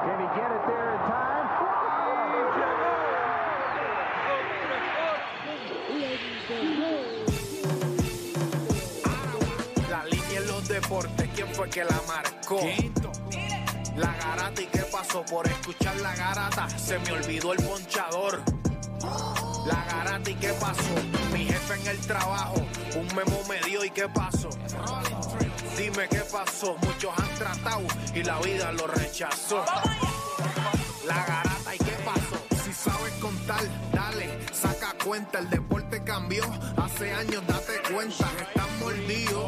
Can he get it there in time? La línea en los deportes, ¿quién fue que la marcó? La Garata, ¿y qué pasó? Por escuchar La Garata se me olvidó el ponchador. La Garata, ¿y qué pasó? Mi jefe en el trabajo un memo me dio, ¿y qué pasó? Dime qué pasó, muchos han tratado y la vida lo rechazó. La Garata, ¿y qué pasó? Si sabes contar, dale, saca cuenta. El deporte cambió, hace años date cuenta. Están mordidos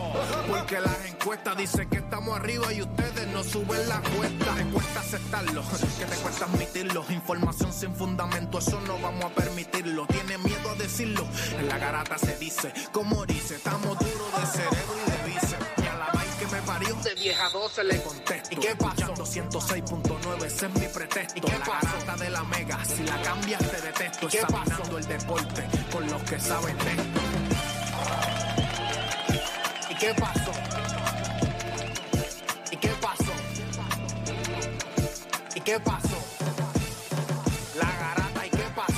porque las encuestas dicen que estamos arriba y ustedes no suben la cuesta. Te cuesta aceptarlo, que te cuesta admitirlo. Información sin fundamento, eso no vamos a permitirlo. Tiene miedo a decirlo, en La Garata se dice, como dice, estamos duros de cerebro y de bíceps. De 10 a 12 le contesto. ¿Y qué pasó? 106.9, ese es mi pretexto. ¿Y qué pasó? La Garata de la Mega, si la cambias te detesto. Examinando pasó? El deporte con los que saben de esto. ¿Y qué pasó? ¿Y qué pasó? ¿Y qué pasó? La Garata, ¿y qué pasó?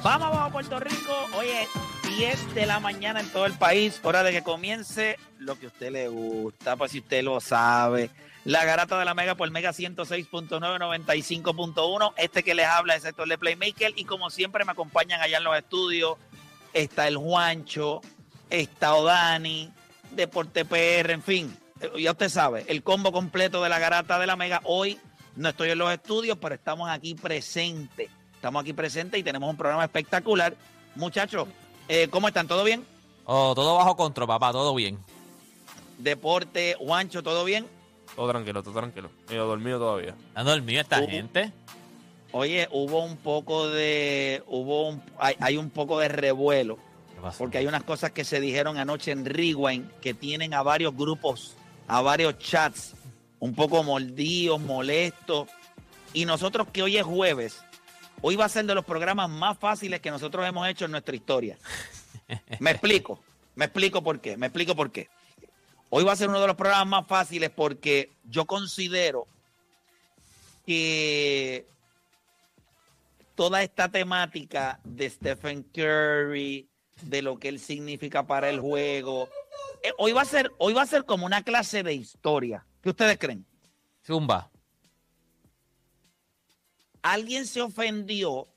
Vamos a Puerto Rico, hoy es 10 de la mañana en todo el país, hora de que comience lo que a usted le gusta, pues si usted lo sabe. La Garata de la Mega por Mega 106.9, 95.1, este que les habla es Héctor de Playmaker y como siempre me acompañan allá en los estudios, está el Juancho, está Odani, Deporte PR, en fin, ya usted sabe, el combo completo de La Garata de la Mega. Hoy no estoy en los estudios, pero estamos aquí presentes. Estamos aquí presentes y tenemos un programa espectacular. Muchachos, ¿cómo están? ¿Todo bien? Oh, todo bajo control, papá, todo bien. Deporte, Juancho, ¿todo bien? Todo tranquilo, todo tranquilo. Yo dormido todavía. ¿Han dormido esta gente? Oye, hay un poco de revuelo. ¿Qué pasó? Porque hay unas cosas que se dijeron anoche en Rewind que tienen a varios grupos, a varios chats, un poco mordidos, molestos. Y nosotros que hoy es jueves... Hoy va a ser de los programas más fáciles que nosotros hemos hecho en nuestra historia. Me explico por qué. Hoy va a ser uno de los programas más fáciles porque yo considero que toda esta temática de Stephen Curry, de lo que él significa para el juego, hoy va a ser como una clase de historia. ¿Qué ustedes creen? Zumba. Alguien se ofendió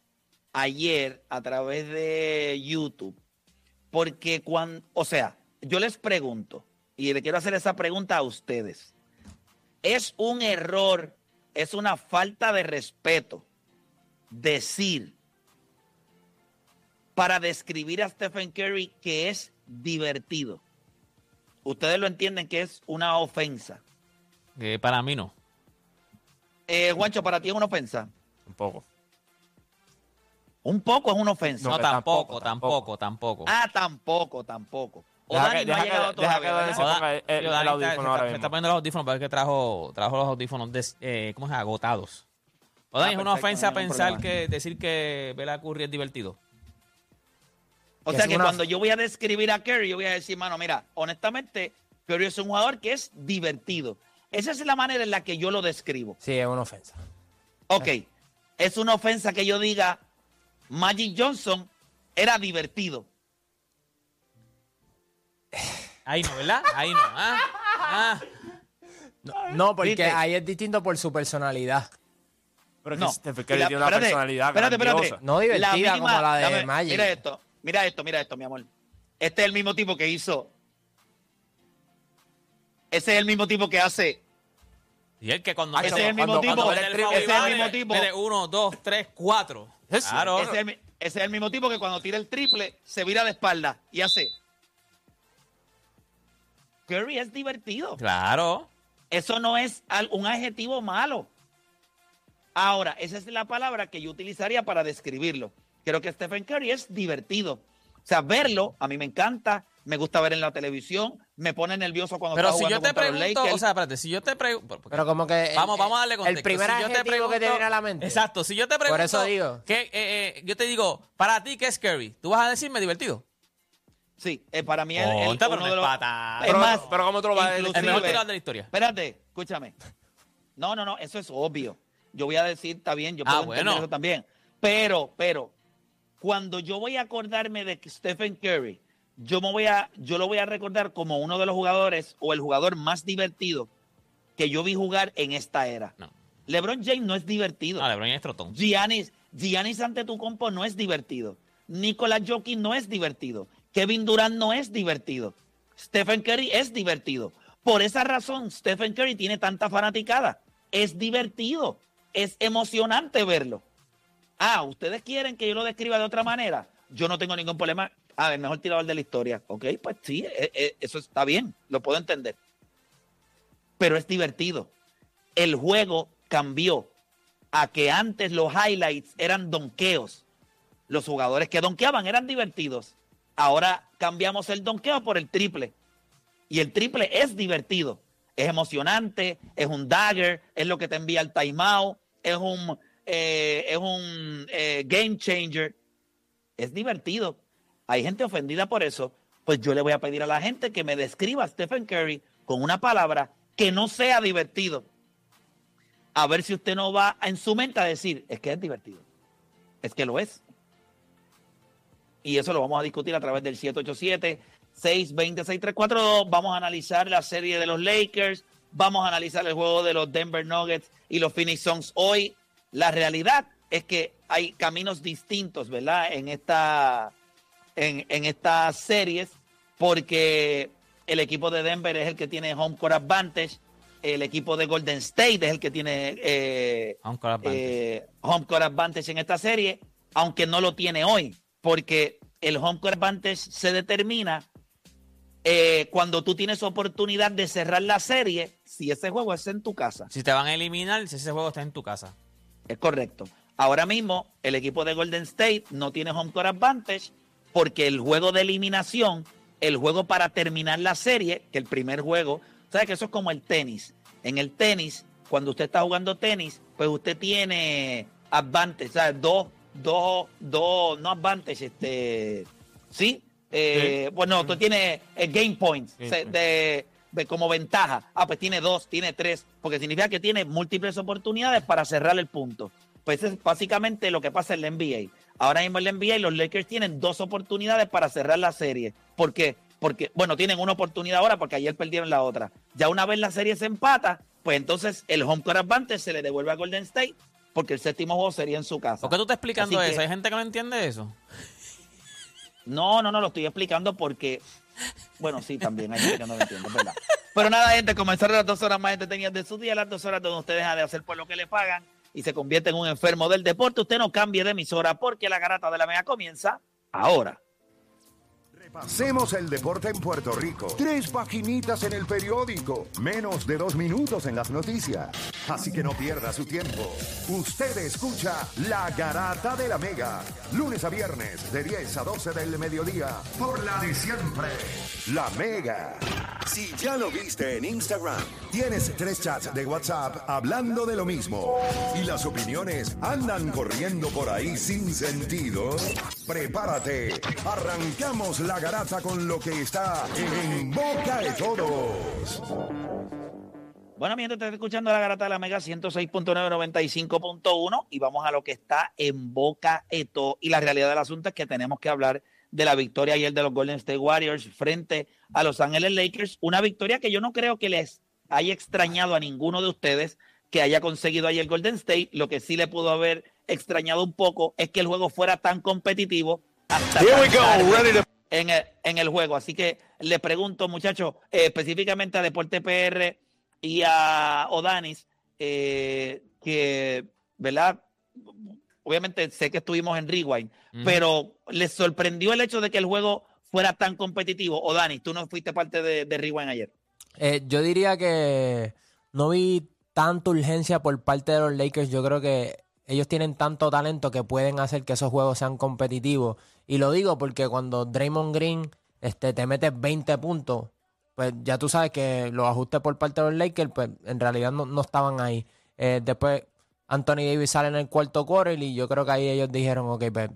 ayer a través de YouTube porque yo les pregunto y le quiero hacer esa pregunta a ustedes. ¿Es un error, es una falta de respeto decir para describir a Stephen Curry que es divertido? ¿Ustedes lo entienden que es una ofensa? Para mí no. Juancho, ¿para ti es una ofensa? Un poco es una ofensa. No, tampoco. Tampoco. Odani no ha llegado todavía. Se está poniendo los audífonos, pero es que trajo los audífonos agotados. Odani, ¿es una ofensa pensar que decir que ver a Curry es divertido? O sea que cuando yo voy a describir a Curry, yo voy a decir, mano, mira, honestamente, Curry es un jugador que es divertido. Esa es la manera en la que yo lo describo. Sí, es una ofensa. Ok, es una ofensa que yo diga Magic Johnson era divertido. Ahí no, ¿verdad? Ahí no. No, porque ¿viste? Ahí es distinto por su personalidad. Pero no, Stephen Curry tiene una personalidad espérate. No divertida la mínima, como la de Magic. Mira esto, mi amor. Este es el mismo tipo que hizo. Ese es el mismo tipo que hace. Y el que cuando ese es el mismo tipo. Ese es el mismo tipo. 1, 2, 3, 4. Claro. Ese es el mismo tipo que cuando tira el triple se vira de espalda y hace. Curry es divertido. Claro. Eso no es un adjetivo malo. Ahora, esa es la palabra que yo utilizaría para describirlo. Creo que Stephen Curry es divertido. O sea, verlo, a mí me encanta, me gusta ver en la televisión, me pone nervioso cuando está jugando contra los Lakers. Pero si yo te pregunto, pero como que... Vamos a darle contexto. El primer adjetivo que te viene a la mente. Exacto, si yo te pregunto... Por eso digo. Yo te digo, para ti, ¿qué es Curry? ¿Tú vas a decirme divertido? Sí, para mí es uno de los... Es más, pero ¿cómo tú lo vas a decir? El mejor tirador de la historia. Espérate, escúchame. No, eso es obvio. Yo voy a decir, está bien, yo puedo entender eso también. Pero, cuando yo voy a acordarme de Stephen Curry, yo lo voy a recordar como uno de los jugadores o el jugador más divertido que yo vi jugar en esta era. No. LeBron James no es divertido. LeBron es trotón. Giannis Antetokounmpo no es divertido. Nikola Jokic no es divertido. Kevin Durant no es divertido. Stephen Curry es divertido. Por esa razón, Stephen Curry tiene tanta fanaticada. Es divertido. Es emocionante verlo. ¿Ustedes quieren que yo lo describa de otra manera? Yo no tengo ningún problema. El mejor tirador de la historia. Ok, pues sí, eso está bien. Lo puedo entender. Pero es divertido. El juego cambió a que antes los highlights eran donqueos. Los jugadores que donqueaban eran divertidos. Ahora cambiamos el donqueo por el triple. Y el triple es divertido. Es emocionante, es un dagger, es lo que te envía el timeout, es un game changer. Es divertido. Hay gente ofendida por eso. Pues yo le voy a pedir a la gente que me describa a Stephen Curry con una palabra que no sea divertido. A ver si usted no va en su mente a decir, es que es divertido. Es que lo es. Y eso lo vamos a discutir a través del 787. 6-20-6-3-4-2, vamos a analizar la serie de los Lakers, vamos a analizar el juego de los Denver Nuggets y los Phoenix Suns hoy. La realidad es que hay caminos distintos, ¿verdad? En estas series, porque el equipo de Denver es el que tiene home court advantage, el equipo de Golden State es el que tiene home court advantage en esta serie, aunque no lo tiene hoy, porque el home court advantage se determina cuando tú tienes oportunidad de cerrar la serie si ese juego es en tu casa. Si te van a eliminar, si ese juego está en tu casa. Es correcto. Ahora mismo, el equipo de Golden State no tiene home court advantage porque el juego de eliminación, el juego para terminar la serie, que el primer juego, ¿sabes que eso es como el tenis? En el tenis, cuando usted está jugando tenis, pues usted tiene advantage, ¿sabes? Tú tienes game points como ventaja. Pues tiene 2, tiene 3, porque significa que tiene múltiples oportunidades para cerrar el punto. Pues es básicamente lo que pasa en la NBA. Ahora mismo en la NBA los Lakers tienen 2 oportunidades para cerrar la serie. ¿Por qué? Porque, tienen una oportunidad ahora porque ayer perdieron la otra. Ya una vez la serie se empata, pues entonces el home court advantage se le devuelve a Golden State, porque el séptimo juego sería en su casa. ¿Por qué tú estás explicando eso? ¿Hay gente que no entiende eso? No, lo estoy explicando porque... Bueno, sí, también hay gente que no lo entiende, ¿verdad? Pero nada, gente, comenzaron las 2 horas más entretenidas de su día, las 2 horas donde usted deja de hacer por lo que le pagan y se convierte en un enfermo del deporte. Usted no cambie de emisora porque la garata de la Mega comienza ahora. Repasemos el deporte en Puerto Rico. 3 paginitas en el periódico. Menos de 2 minutos en las noticias. Así que no pierda su tiempo. Usted escucha La Garata de la Mega. Lunes a viernes de 10 a 12 del mediodía. Por la de siempre. La Mega. Si ya lo viste en Instagram, tienes 3 chats de WhatsApp hablando de lo mismo. Y las opiniones andan corriendo por ahí sin sentido. Prepárate. Arrancamos La Garata con lo que está en boca de todos. Bueno, mientras estás escuchando La Garata de la Mega 106.9, 95.1 y vamos a lo que está en boca de todos. Y la realidad del asunto es que tenemos que hablar de la victoria ayer de los Golden State Warriors frente a Los Angeles Lakers. Una victoria que yo no creo que les haya extrañado a ninguno de ustedes que haya conseguido ayer Golden State. Lo que sí le pudo haber extrañado un poco es que el juego fuera tan competitivo hasta en el juego. Así que le pregunto, muchachos, específicamente a Deporte PR y a Odanis, que, ¿verdad? Obviamente sé que estuvimos en Rewind, pero ¿les sorprendió el hecho de que el juego fuera tan competitivo? Odanis, tú no fuiste parte de Rewind ayer. Yo diría que no vi tanta urgencia por parte de los Lakers. Yo creo que ellos tienen tanto talento que pueden hacer que esos juegos sean competitivos. Y lo digo porque cuando Draymond Green te metes 20 puntos, pues ya tú sabes que los ajustes por parte de los Lakers, pues en realidad no estaban ahí. Después Anthony Davis sale en el cuarto quarter y yo creo que ahí ellos dijeron, ok, pues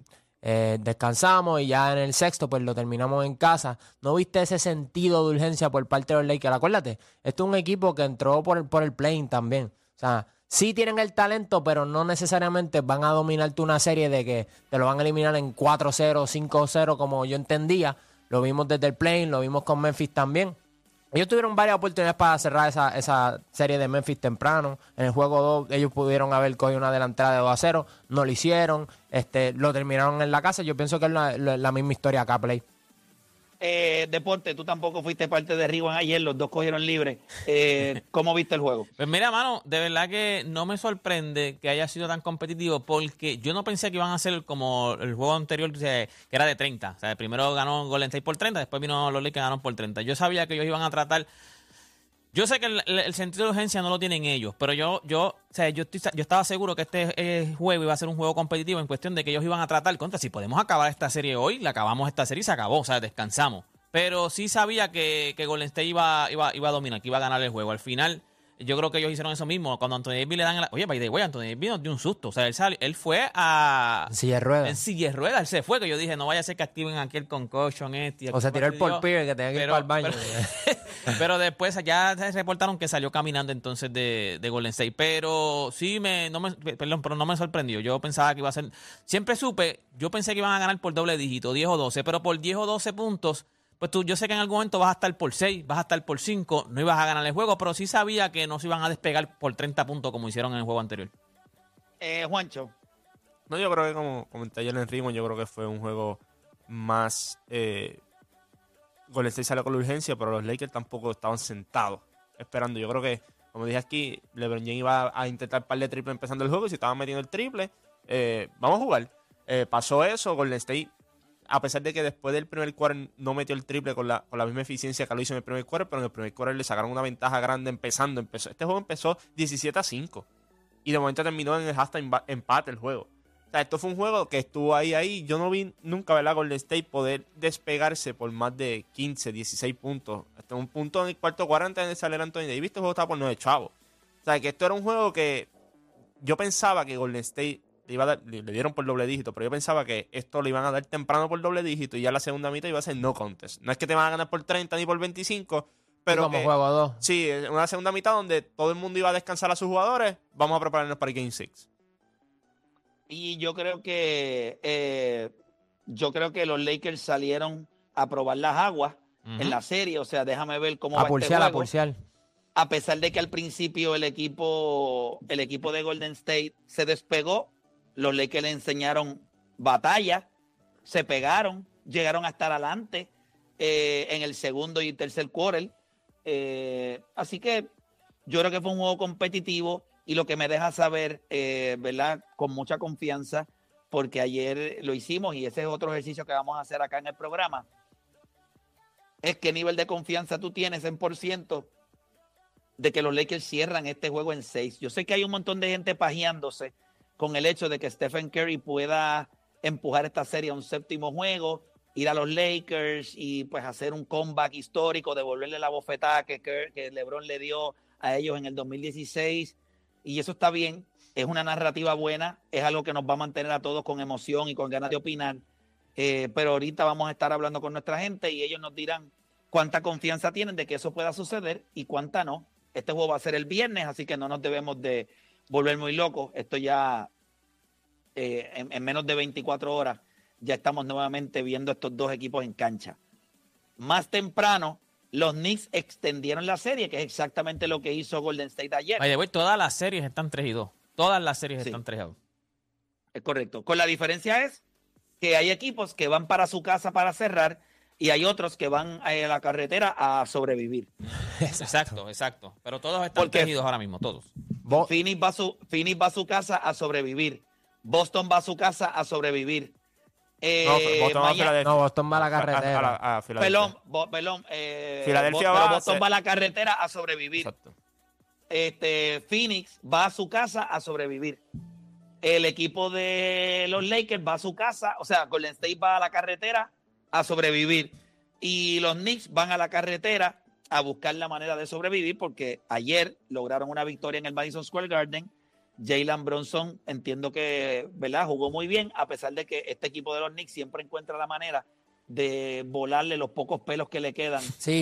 descansamos, y ya en el sexto pues lo terminamos en casa. ¿No viste ese sentido de urgencia por parte de los Lakers? Acuérdate, esto es un equipo que entró por el play-in también. O sea, sí tienen el talento, pero no necesariamente van a dominarte una serie de que te lo van a eliminar en 4-0, 5-0, como yo entendía. Lo vimos desde el play-in, lo vimos con Memphis también. Ellos tuvieron varias oportunidades para cerrar esa serie de Memphis temprano. En el juego 2 ellos pudieron haber cogido una delantera de 2-0. No lo hicieron. Lo terminaron en la casa. Yo pienso que es la misma historia acá, Play. Deporte, tú tampoco fuiste parte de Rewind ayer. Los dos cogieron libre. ¿Cómo viste el juego? Pues mira, mano, de verdad que no me sorprende que haya sido tan competitivo, porque yo no pensé que iban a ser como el juego anterior, que era de 30. O sea, primero ganó Golden State por 30, después vino los Lakers que ganaron por 30. Yo sabía que ellos iban a tratar... Yo sé que el sentido de urgencia no lo tienen ellos, pero yo estaba seguro que este juego iba a ser un juego competitivo, en cuestión de que ellos iban a tratar contra, si podemos acabar esta serie hoy, la acabamos esta serie y se acabó, o sea, descansamos. Pero sí sabía que Golden State iba a dominar, que iba a ganar el juego. Al final, yo creo que ellos hicieron eso mismo. Cuando Anthony Davis le dan... Oye, by the way, Anthony Davis nos dio un susto. O sea, él fue a... En silla de ruedas. Él se fue, que yo dije, no vaya a ser que activen aquí el concussion este. O sea, tiró el por pibe que tenía que ir para el baño. Pero después ya se reportaron que salió caminando entonces de Golden State. Pero sí, pero no me sorprendió. Yo pensaba que iba a ser... Siempre supe, yo pensé que iban a ganar por doble dígito, 10 o 12. Pero por 10 o 12 puntos... Pues yo sé que en algún momento vas a estar por 6, vas a estar por 5, no ibas a ganar el juego, pero sí sabía que no se iban a despegar por 30 puntos como hicieron en el juego anterior. Juancho. No, yo creo que como comenté ayer en el ritmo, yo creo que fue un juego más... Golden State salió con la urgencia, pero los Lakers tampoco estaban sentados esperando. Yo creo que, como dije aquí, LeBron James iba a intentar un par de triples empezando el juego y si estaban metiendo el triple, vamos a jugar. Pasó eso, Golden State... A pesar de que después del primer quarter no metió el triple con la misma eficiencia que lo hizo en el primer quarter, pero en el primer quarter le sacaron una ventaja grande empezando. Este juego empezó 17-5 y de momento terminó en el halftime empate el juego. O sea, esto fue un juego que estuvo ahí. Yo no vi nunca, ¿verdad?, Golden State poder despegarse por más de 15, 16 puntos. Hasta un punto en el cuarto quarter antes de salir Anthony Davis, este juego estaba por 9 chavos. O sea, que esto era un juego que yo pensaba que Golden State... le dieron por doble dígito, pero yo pensaba que esto le iban a dar temprano por doble dígito y ya la segunda mitad iba a ser no contest. No es que te van a ganar por 30 ni por 25, pero como juego 2. Sí, una segunda mitad donde todo el mundo iba a descansar a sus jugadores. Vamos a prepararnos para el Game 6. Y yo creo que los Lakers salieron a probar las aguas en la serie. O sea, déjame ver cómo va este juego. A pesar de que al principio el equipo de Golden State se despegó, los Lakers le enseñaron batalla, se pegaron, llegaron a estar adelante en el segundo y tercer quarter. Así que yo creo que fue un juego competitivo y lo que me deja saber, ¿verdad?, con mucha confianza, porque ayer lo hicimos y ese es otro ejercicio que vamos a hacer acá en el programa, es qué nivel de confianza tú tienes en % de que los Lakers cierran este juego en 6. Yo sé que hay un montón de gente pajeándose con el hecho de que Stephen Curry pueda empujar esta serie a un séptimo juego, ir a los Lakers y pues hacer un comeback histórico, devolverle la bofetada que LeBron le dio a ellos en el 2016, y eso está bien, es una narrativa buena, es algo que nos va a mantener a todos con emoción y con ganas de opinar, pero ahorita vamos a estar hablando con nuestra gente y ellos nos dirán cuánta confianza tienen de que eso pueda suceder y cuánta no. Este juego va a ser el viernes, así que no nos debemos de volver muy locos. Esto ya en menos de 24 horas ya estamos nuevamente viendo estos dos equipos en cancha. Más temprano, los Knicks extendieron la serie, que es exactamente lo que hizo Golden State ayer. Oye, güey, todas las series están 3-2. Todas las series están 3-2. Es correcto. Con la diferencia es que hay equipos que van para su casa para cerrar y hay otros que van a la carretera a sobrevivir. Exacto, exacto. Pero todos están tejidos ahora mismo, todos. Phoenix va a su casa a sobrevivir. Boston va a su casa a sobrevivir. Boston va a la carretera. A Filadelfia. Boston va a la carretera a sobrevivir. Exacto. Phoenix va a su casa a sobrevivir. El equipo de los Lakers va a su casa, o sea, Golden State va a la carretera a sobrevivir. Y los Knicks van a la carretera a buscar la manera de sobrevivir porque ayer lograron una victoria en el Madison Square Garden. Jalen Brunson, entiendo que, ¿verdad?, jugó muy bien, a pesar de que este equipo de los Knicks siempre encuentra la manera de volarle los pocos pelos que le quedan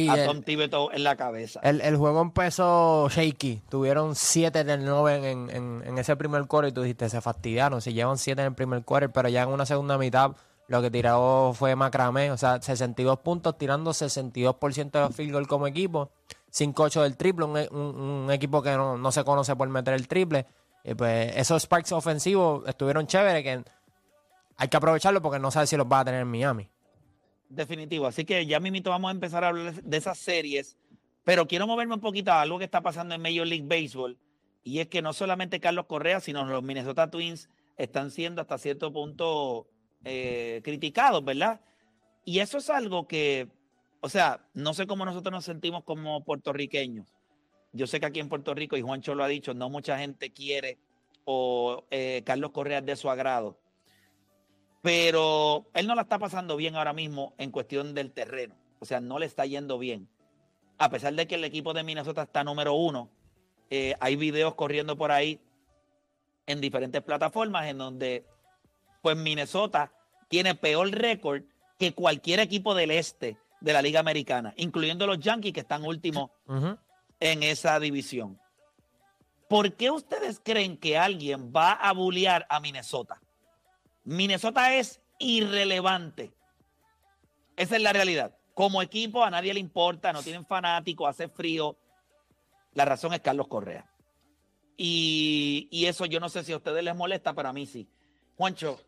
a Tom Thibodeau en la cabeza. El juego empezó shaky, tuvieron 7 del 9 en ese primer quarter y tú dijiste, se fastidiaron, si llevan 7 en el primer quarter, pero ya en una segunda mitad lo que tiró fue macramé, o sea, 62 puntos tirando 62% de los field goal como equipo, 5-8 del triple, un equipo que no se conoce por meter el triple. Y pues esos sparks ofensivos estuvieron chéveres, que hay que aprovecharlo porque no sabes si los vas a tener en Miami. Definitivo, así que ya mismito vamos a empezar a hablar de esas series, pero quiero moverme un poquito a algo que está pasando en Major League Baseball, y es que no solamente Carlos Correa, sino los Minnesota Twins están siendo hasta cierto punto criticados, ¿verdad? Y eso es algo que, o sea, no sé cómo nosotros nos sentimos como puertorriqueños. Yo sé que aquí en Puerto Rico, y Juancho lo ha dicho, no mucha gente quiere o Carlos Correa es de su agrado. Pero él no la está pasando bien ahora mismo en cuestión del terreno. O sea, no le está yendo bien. A pesar de que el equipo de Minnesota está número 1, hay videos corriendo por ahí en diferentes plataformas en donde pues Minnesota tiene peor récord que cualquier equipo del este de la Liga Americana, incluyendo los Yankees que están últimos. Uh-huh. En esa división. ¿Por qué ustedes creen que alguien va a bullear a Minnesota? Minnesota es irrelevante. Esa es la realidad. Como equipo a nadie le importa, no tienen fanáticos, hace frío. La razón es Carlos Correa. Y eso yo no sé si a ustedes les molesta, pero a mí sí. Juancho,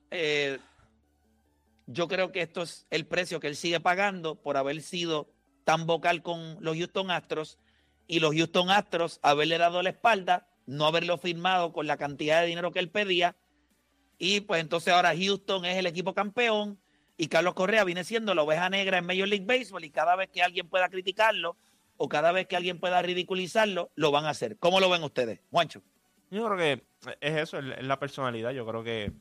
yo creo que esto es el precio que él sigue pagando por haber sido tan vocal con los Houston Astros. Y los Houston Astros haberle dado la espalda, no haberlo firmado con la cantidad de dinero que él pedía. Y pues entonces ahora Houston es el equipo campeón y Carlos Correa viene siendo la oveja negra en Major League Baseball y cada vez que alguien pueda criticarlo o cada vez que alguien pueda ridiculizarlo, lo van a hacer. ¿Cómo lo ven ustedes, Juancho? Yo creo que es eso, es la personalidad. Yo creo que,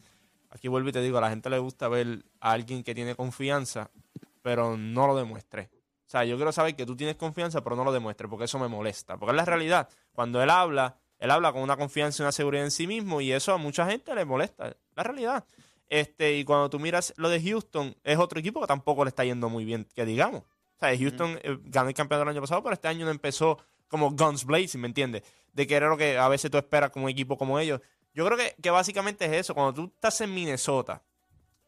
aquí vuelvo y te digo, a la gente le gusta ver a alguien que tiene confianza, pero no lo demuestre. O sea, yo quiero saber que tú tienes confianza, pero no lo demuestres, porque eso me molesta. Porque es la realidad. Cuando él habla con una confianza y una seguridad en sí mismo, y eso a mucha gente le molesta. La realidad. Y cuando tú miras lo de Houston, es otro equipo que tampoco le está yendo muy bien, que digamos. O sea, Houston ganó el campeonato el año pasado, pero este año no empezó como guns blazing, ¿me entiendes? De que era lo que a veces tú esperas con un equipo como ellos. Yo creo que básicamente es eso. Cuando tú estás en Minnesota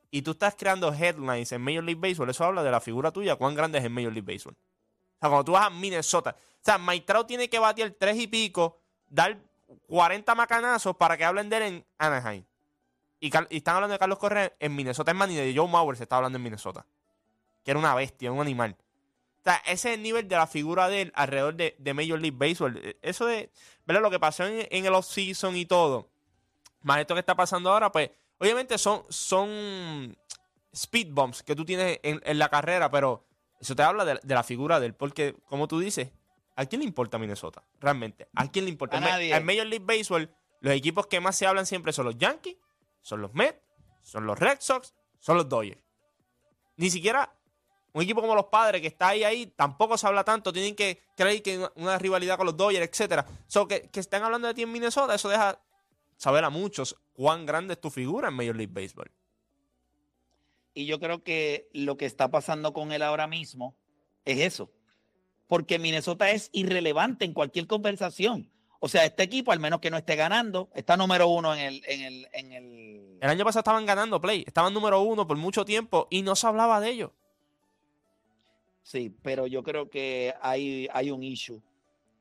y tú estás creando headlines en Major League Baseball, eso habla de la figura tuya, cuán grande es en Major League Baseball. O sea, cuando tú vas a Minnesota, o sea, Mike Trout tiene que batear 3 y pico, dar 40 macanazos para que hablen de él en Anaheim. Y están hablando de Carlos Correa en Minnesota. Es más, ni de Joe Mauer se está hablando en Minnesota, que era una bestia, un animal. O sea, ese es el nivel de la figura de él alrededor de Major League Baseball. Eso de, ¿verdad?, lo que pasó en el off-season y todo, más esto que está pasando ahora, pues obviamente son speed bumps que tú tienes en la carrera, pero eso te habla de la figura del, porque como tú dices, ¿a quién le importa Minnesota? Realmente, ¿a quién le importa? En Major League Baseball, los equipos que más se hablan siempre son los Yankees, son los Mets, son los Red Sox, son los Dodgers. Ni siquiera un equipo como los Padres, que está ahí, tampoco se habla tanto, tienen que creer que hay una rivalidad con los Dodgers, etcétera. So, que están hablando de ti en Minnesota, eso deja saber a muchos cuán grande es tu figura en Major League Baseball. Y yo creo que lo que está pasando con él ahora mismo es eso. Porque Minnesota es irrelevante en cualquier conversación. O sea, este equipo, al menos que no esté ganando, está número uno en el... El año pasado estaban ganando, Play. Estaban número uno por mucho tiempo y no se hablaba de ellos. Sí, pero yo creo que hay un issue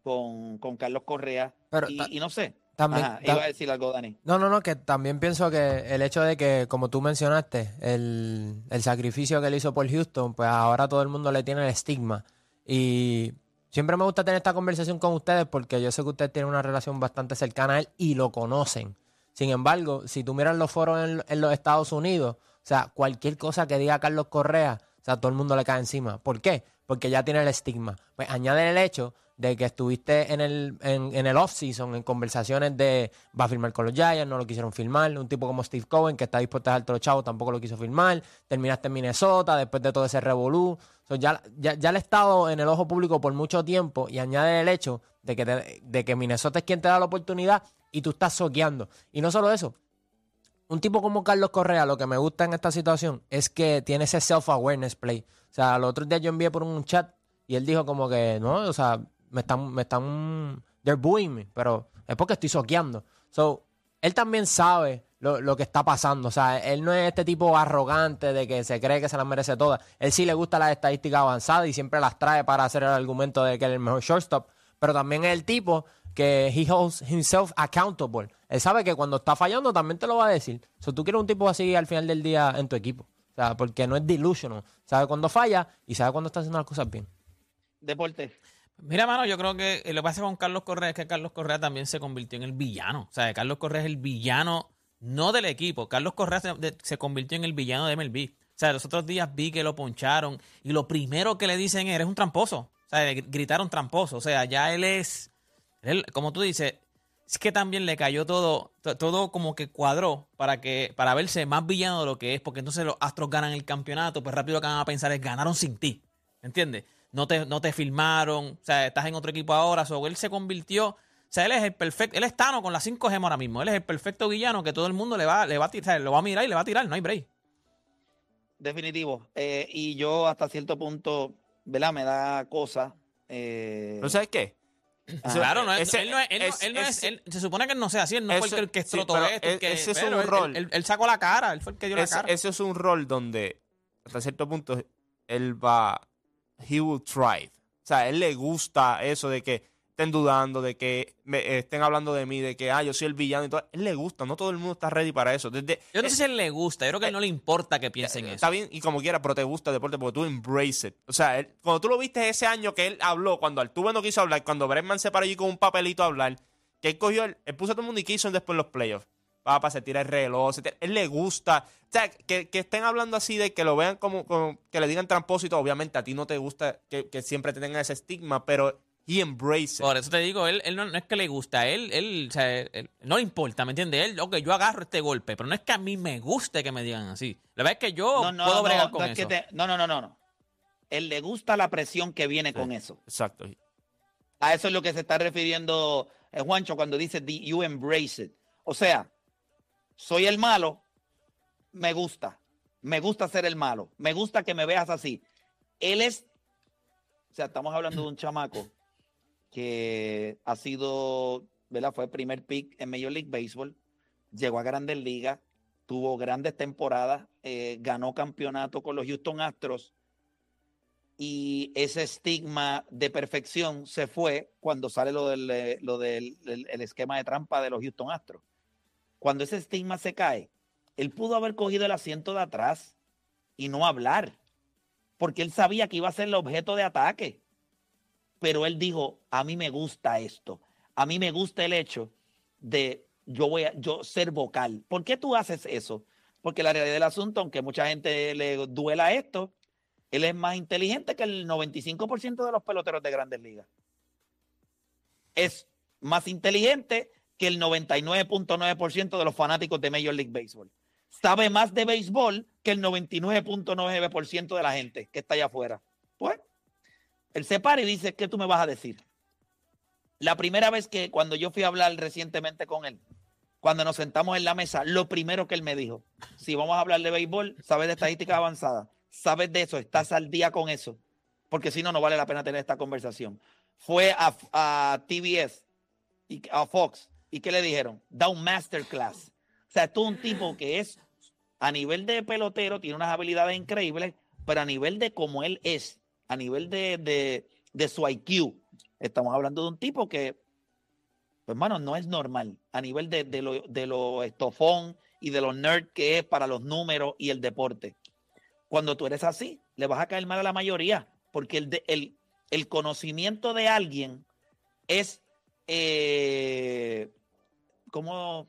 con Carlos Correa. Pero, y no sé. También, ajá, iba a decir algo, Dani. No, que también pienso que el hecho de que, como tú mencionaste, el sacrificio que él hizo por Houston, pues ahora todo el mundo le tiene el estigma. Y siempre me gusta tener esta conversación con ustedes porque yo sé que ustedes tienen una relación bastante cercana a él y lo conocen. Sin embargo, si tú miras los foros en los Estados Unidos, o sea, cualquier cosa que diga Carlos Correa, o sea, todo el mundo le cae encima. ¿Por qué? Porque ya tiene el estigma. Pues añade el hecho de que estuviste en el off-season, en conversaciones de va a firmar con los Giants, no lo quisieron firmar, un tipo como Steve Cohen, que está dispuesto a dejar todo chavo, tampoco lo quiso firmar, terminaste en Minnesota después de todo ese revolú. So, ya le he estado en el ojo público por mucho tiempo y añade el hecho de que Minnesota es quien te da la oportunidad y tú estás soqueando. Y no solo eso, un tipo como Carlos Correa, lo que me gusta en esta situación es que tiene ese self-awareness, Play. O sea, los otros días yo envié por un chat y él dijo como que, no, o sea, me están they're booing me, pero es porque estoy soqueando. So, él también sabe lo que está pasando. O sea, él no es este tipo arrogante de que se cree que se las merece todas. Él sí le gusta las estadísticas avanzadas y siempre las trae para hacer el argumento de que él es el mejor shortstop, pero también es el tipo que he holds himself accountable. Él sabe que cuando está fallando también te lo va a decir. So, tú quieres un tipo así al final del día en tu equipo. O sea, porque no es delusional. Sabe cuando falla y sabe cuando está haciendo las cosas bien. Deporte. Mira, mano, yo creo que lo que pasa con Carlos Correa es que Carlos Correa también se convirtió en el villano. O sea, Carlos Correa es el villano, no del equipo. Carlos Correa se convirtió en el villano de MLB. O sea, los otros días vi que lo poncharon y lo primero que le dicen es, eres un tramposo. O sea, le gritaron tramposo. O sea, ya él es, como tú dices, es que también le cayó todo como que cuadró para verse más villano de lo que es, porque entonces los Astros ganan el campeonato, pues rápido lo que van a pensar es, ganaron sin ti. ¿Entiendes? No te firmaron, o sea, estás en otro equipo ahora. So, él se convirtió, o sea, él es el perfecto, él es Thanos con las 5 gemas ahora mismo. Él es el perfecto villano que todo el mundo le va a tirar, lo va a mirar y le va a tirar, no hay break. Definitivo. Y yo hasta cierto punto, ¿verdad? Me da cosa. ¿Pero sabes qué? Claro, no es, él no es él, se supone que él no sea así, él no eso, fue el que explotó sí, esto. Ese es un rol. Él sacó la cara, él fue el que dio la cara. Eso es un rol donde hasta cierto punto él va... He will thrive. O sea, a él le gusta eso de que estén dudando, de que estén hablando de mí, de que yo soy el villano y todo. A él le gusta, no todo el mundo está ready para eso. Yo no sé si a él le gusta, yo creo que a él no le importa que piensen eso. Está bien y como quiera, pero te gusta el deporte porque tú embrace it. O sea, él, cuando tú lo viste ese año que él habló, cuando Altuve no quiso hablar, cuando Bregman se paró allí con un papelito a hablar, que él cogió, él puso a todo el mundo y quiso después en los playoffs. Papá, se tira el reloj, él le gusta. O sea, que estén hablando así de que lo vean como que le digan tramposito. Obviamente a ti no te gusta que siempre te tengan ese estigma, pero he embraces. Por eso te digo, él no es que le gusta, él, o sea, él no le importa, ¿me entiendes? Él, ok, yo agarro este golpe, pero no es que a mí me guste que me digan así. La verdad es que yo puedo bregar con eso. No. Él le gusta la presión que viene con eso. Exacto. A eso es lo que se está refiriendo Juancho cuando dice you embrace it. O sea, soy el malo, me gusta ser el malo, me gusta que me veas así. Él es, o sea, estamos hablando de un chamaco que ha sido, ¿verdad? Fue el primer pick en Major League Baseball, llegó a Grandes Ligas, tuvo grandes temporadas, ganó campeonato con los Houston Astros y ese estigma de perfección se fue cuando sale lo del esquema de trampa de los Houston Astros. Cuando ese estigma se cae, él pudo haber cogido el asiento de atrás y no hablar, porque él sabía que iba a ser el objeto de ataque. Pero él dijo, a mí me gusta esto, a mí me gusta el hecho de yo ser vocal. ¿Por qué tú haces eso? Porque la realidad del asunto, aunque mucha gente le duela esto, él es más inteligente que el 95% de los peloteros de Grandes Ligas. Es más inteligente que el 99.9% de los fanáticos de Major League Baseball. Sabe más de béisbol que el 99.9% de la gente que está allá afuera. Pues, él se para y dice, ¿qué tú me vas a decir? La primera vez que cuando yo fui a hablar recientemente con él, cuando nos sentamos en la mesa, lo primero que él me dijo, si vamos a hablar de béisbol, sabes de estadísticas avanzadas, sabes de eso, estás al día con eso, porque si no, no vale la pena tener esta conversación. Fue a TBS y a Fox. ¿Y qué le dijeron? Da un masterclass. O sea, tú un tipo que es, a nivel de pelotero, tiene unas habilidades increíbles, pero a nivel de cómo él es, a nivel de su IQ, estamos hablando de un tipo que, pues, hermano, no es normal. A nivel de lo estofón y de lo nerd que es para los números y el deporte. Cuando tú eres así, le vas a caer mal a la mayoría, porque el conocimiento de alguien es, quiero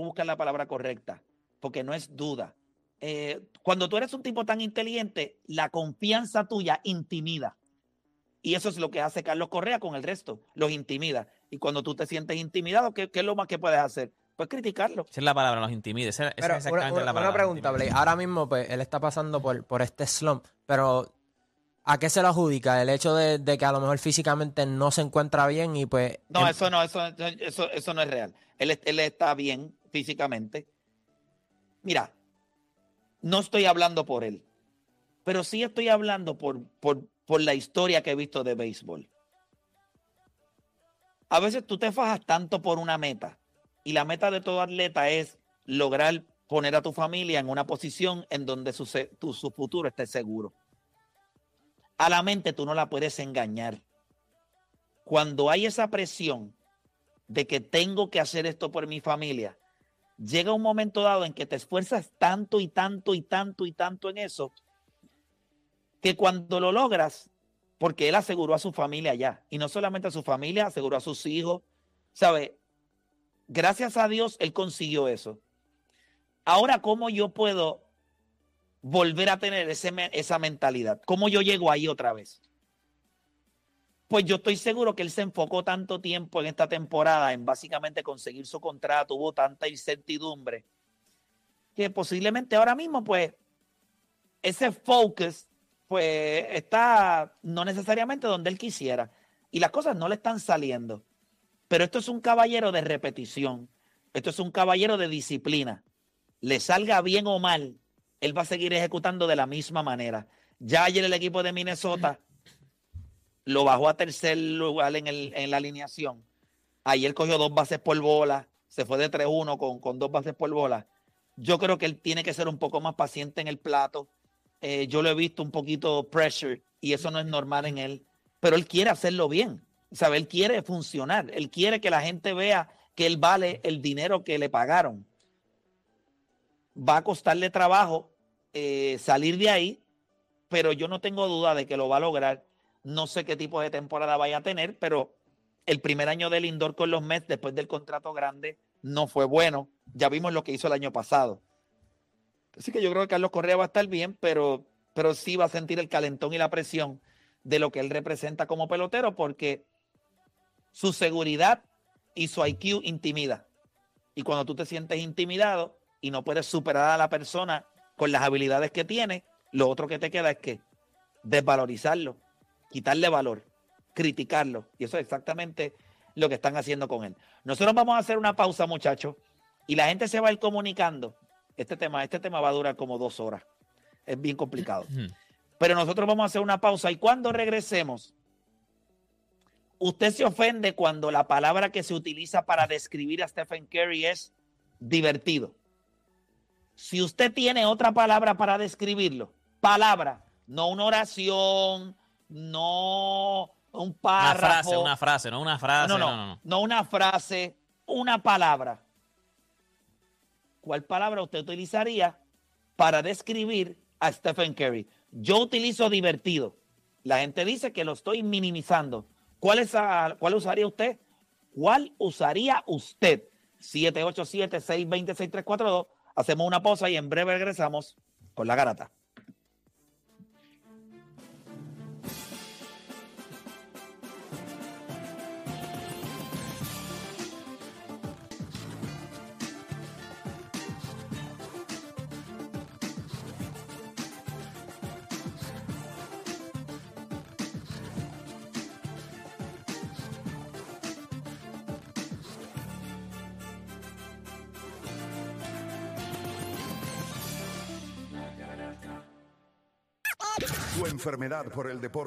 buscar la palabra correcta, porque no es duda. Cuando tú eres un tipo tan inteligente, la confianza tuya intimida. Y eso es lo que hace Carlos Correa con el resto, los intimida. Y cuando tú te sientes intimidado, ¿qué es lo más que puedes hacer? Pues criticarlo. Esa es la palabra, los intimida. Esa es exactamente la palabra. Una pregunta, Blake. Ahora mismo, pues, él está pasando por este slump, pero ¿a qué se lo adjudica? El hecho de que a lo mejor físicamente no se encuentra bien y pues... No, eso no es real. Él está bien físicamente. Mira, no estoy hablando por él, pero sí estoy hablando por la historia que he visto de béisbol. A veces tú te fajas tanto por una meta, y la meta de todo atleta es lograr poner a tu familia en una posición en donde su futuro esté seguro. A la mente tú no la puedes engañar. Cuando hay esa presión de que tengo que hacer esto por mi familia, llega un momento dado en que te esfuerzas tanto y tanto y tanto y tanto en eso, que cuando lo logras, porque él aseguró a su familia allá, y no solamente a su familia, aseguró a sus hijos, ¿sabes? Gracias a Dios él consiguió eso. Ahora, ¿cómo yo puedo volver a tener esa mentalidad? ¿Cómo yo llego ahí otra vez? Pues yo estoy seguro que él se enfocó tanto tiempo en esta temporada en básicamente conseguir su contrato, hubo tanta incertidumbre, que posiblemente ahora mismo, pues, ese focus, pues, está no necesariamente donde él quisiera. Y las cosas no le están saliendo. Pero esto es un caballero de repetición. Esto es un caballero de disciplina. Le salga bien o mal, él va a seguir ejecutando de la misma manera. Ya ayer el equipo de Minnesota lo bajó a tercer lugar en la alineación. Ayer cogió 2 bases por bola. Se fue de 3-1 con 2 bases por bola. Yo creo que él tiene que ser un poco más paciente en el plato. Yo lo he visto un poquito pressure y eso no es normal en él. Pero él quiere hacerlo bien. ¿Sabe? Él quiere funcionar. Él quiere que la gente vea que él vale el dinero que le pagaron. Va a costarle trabajo salir de ahí, pero yo no tengo duda de que lo va a lograr. No sé qué tipo de temporada vaya a tener, pero el primer año de Lindor con los Mets, después del contrato grande, no fue bueno. Ya vimos lo que hizo el año pasado. Así que yo creo que Carlos Correa va a estar bien, pero sí va a sentir el calentón y la presión de lo que él representa como pelotero, porque su seguridad y su IQ intimida. Y cuando tú te sientes intimidado y no puedes superar a la persona con las habilidades que tiene, lo otro que te queda es que desvalorizarlo, quitarle valor, criticarlo. Y eso es exactamente lo que están haciendo con él. Nosotros vamos a hacer una pausa, muchachos, y la gente se va a ir comunicando. Este tema va a durar como 2 horas. Es bien complicado. Pero nosotros vamos a hacer una pausa y cuando regresemos, usted se ofende cuando la palabra que se utiliza para describir a Stephen Curry es divertido. Si usted tiene otra palabra para describirlo, palabra, no una oración, no un párrafo. Una frase. No una frase, una palabra. ¿Cuál palabra usted utilizaría para describir a Stephen Curry? Yo utilizo divertido. La gente dice que lo estoy minimizando. ¿Cuál usaría usted? 787-620-6342. Hacemos una pausa y en breve regresamos con La Garata. Enfermedad por el deporte.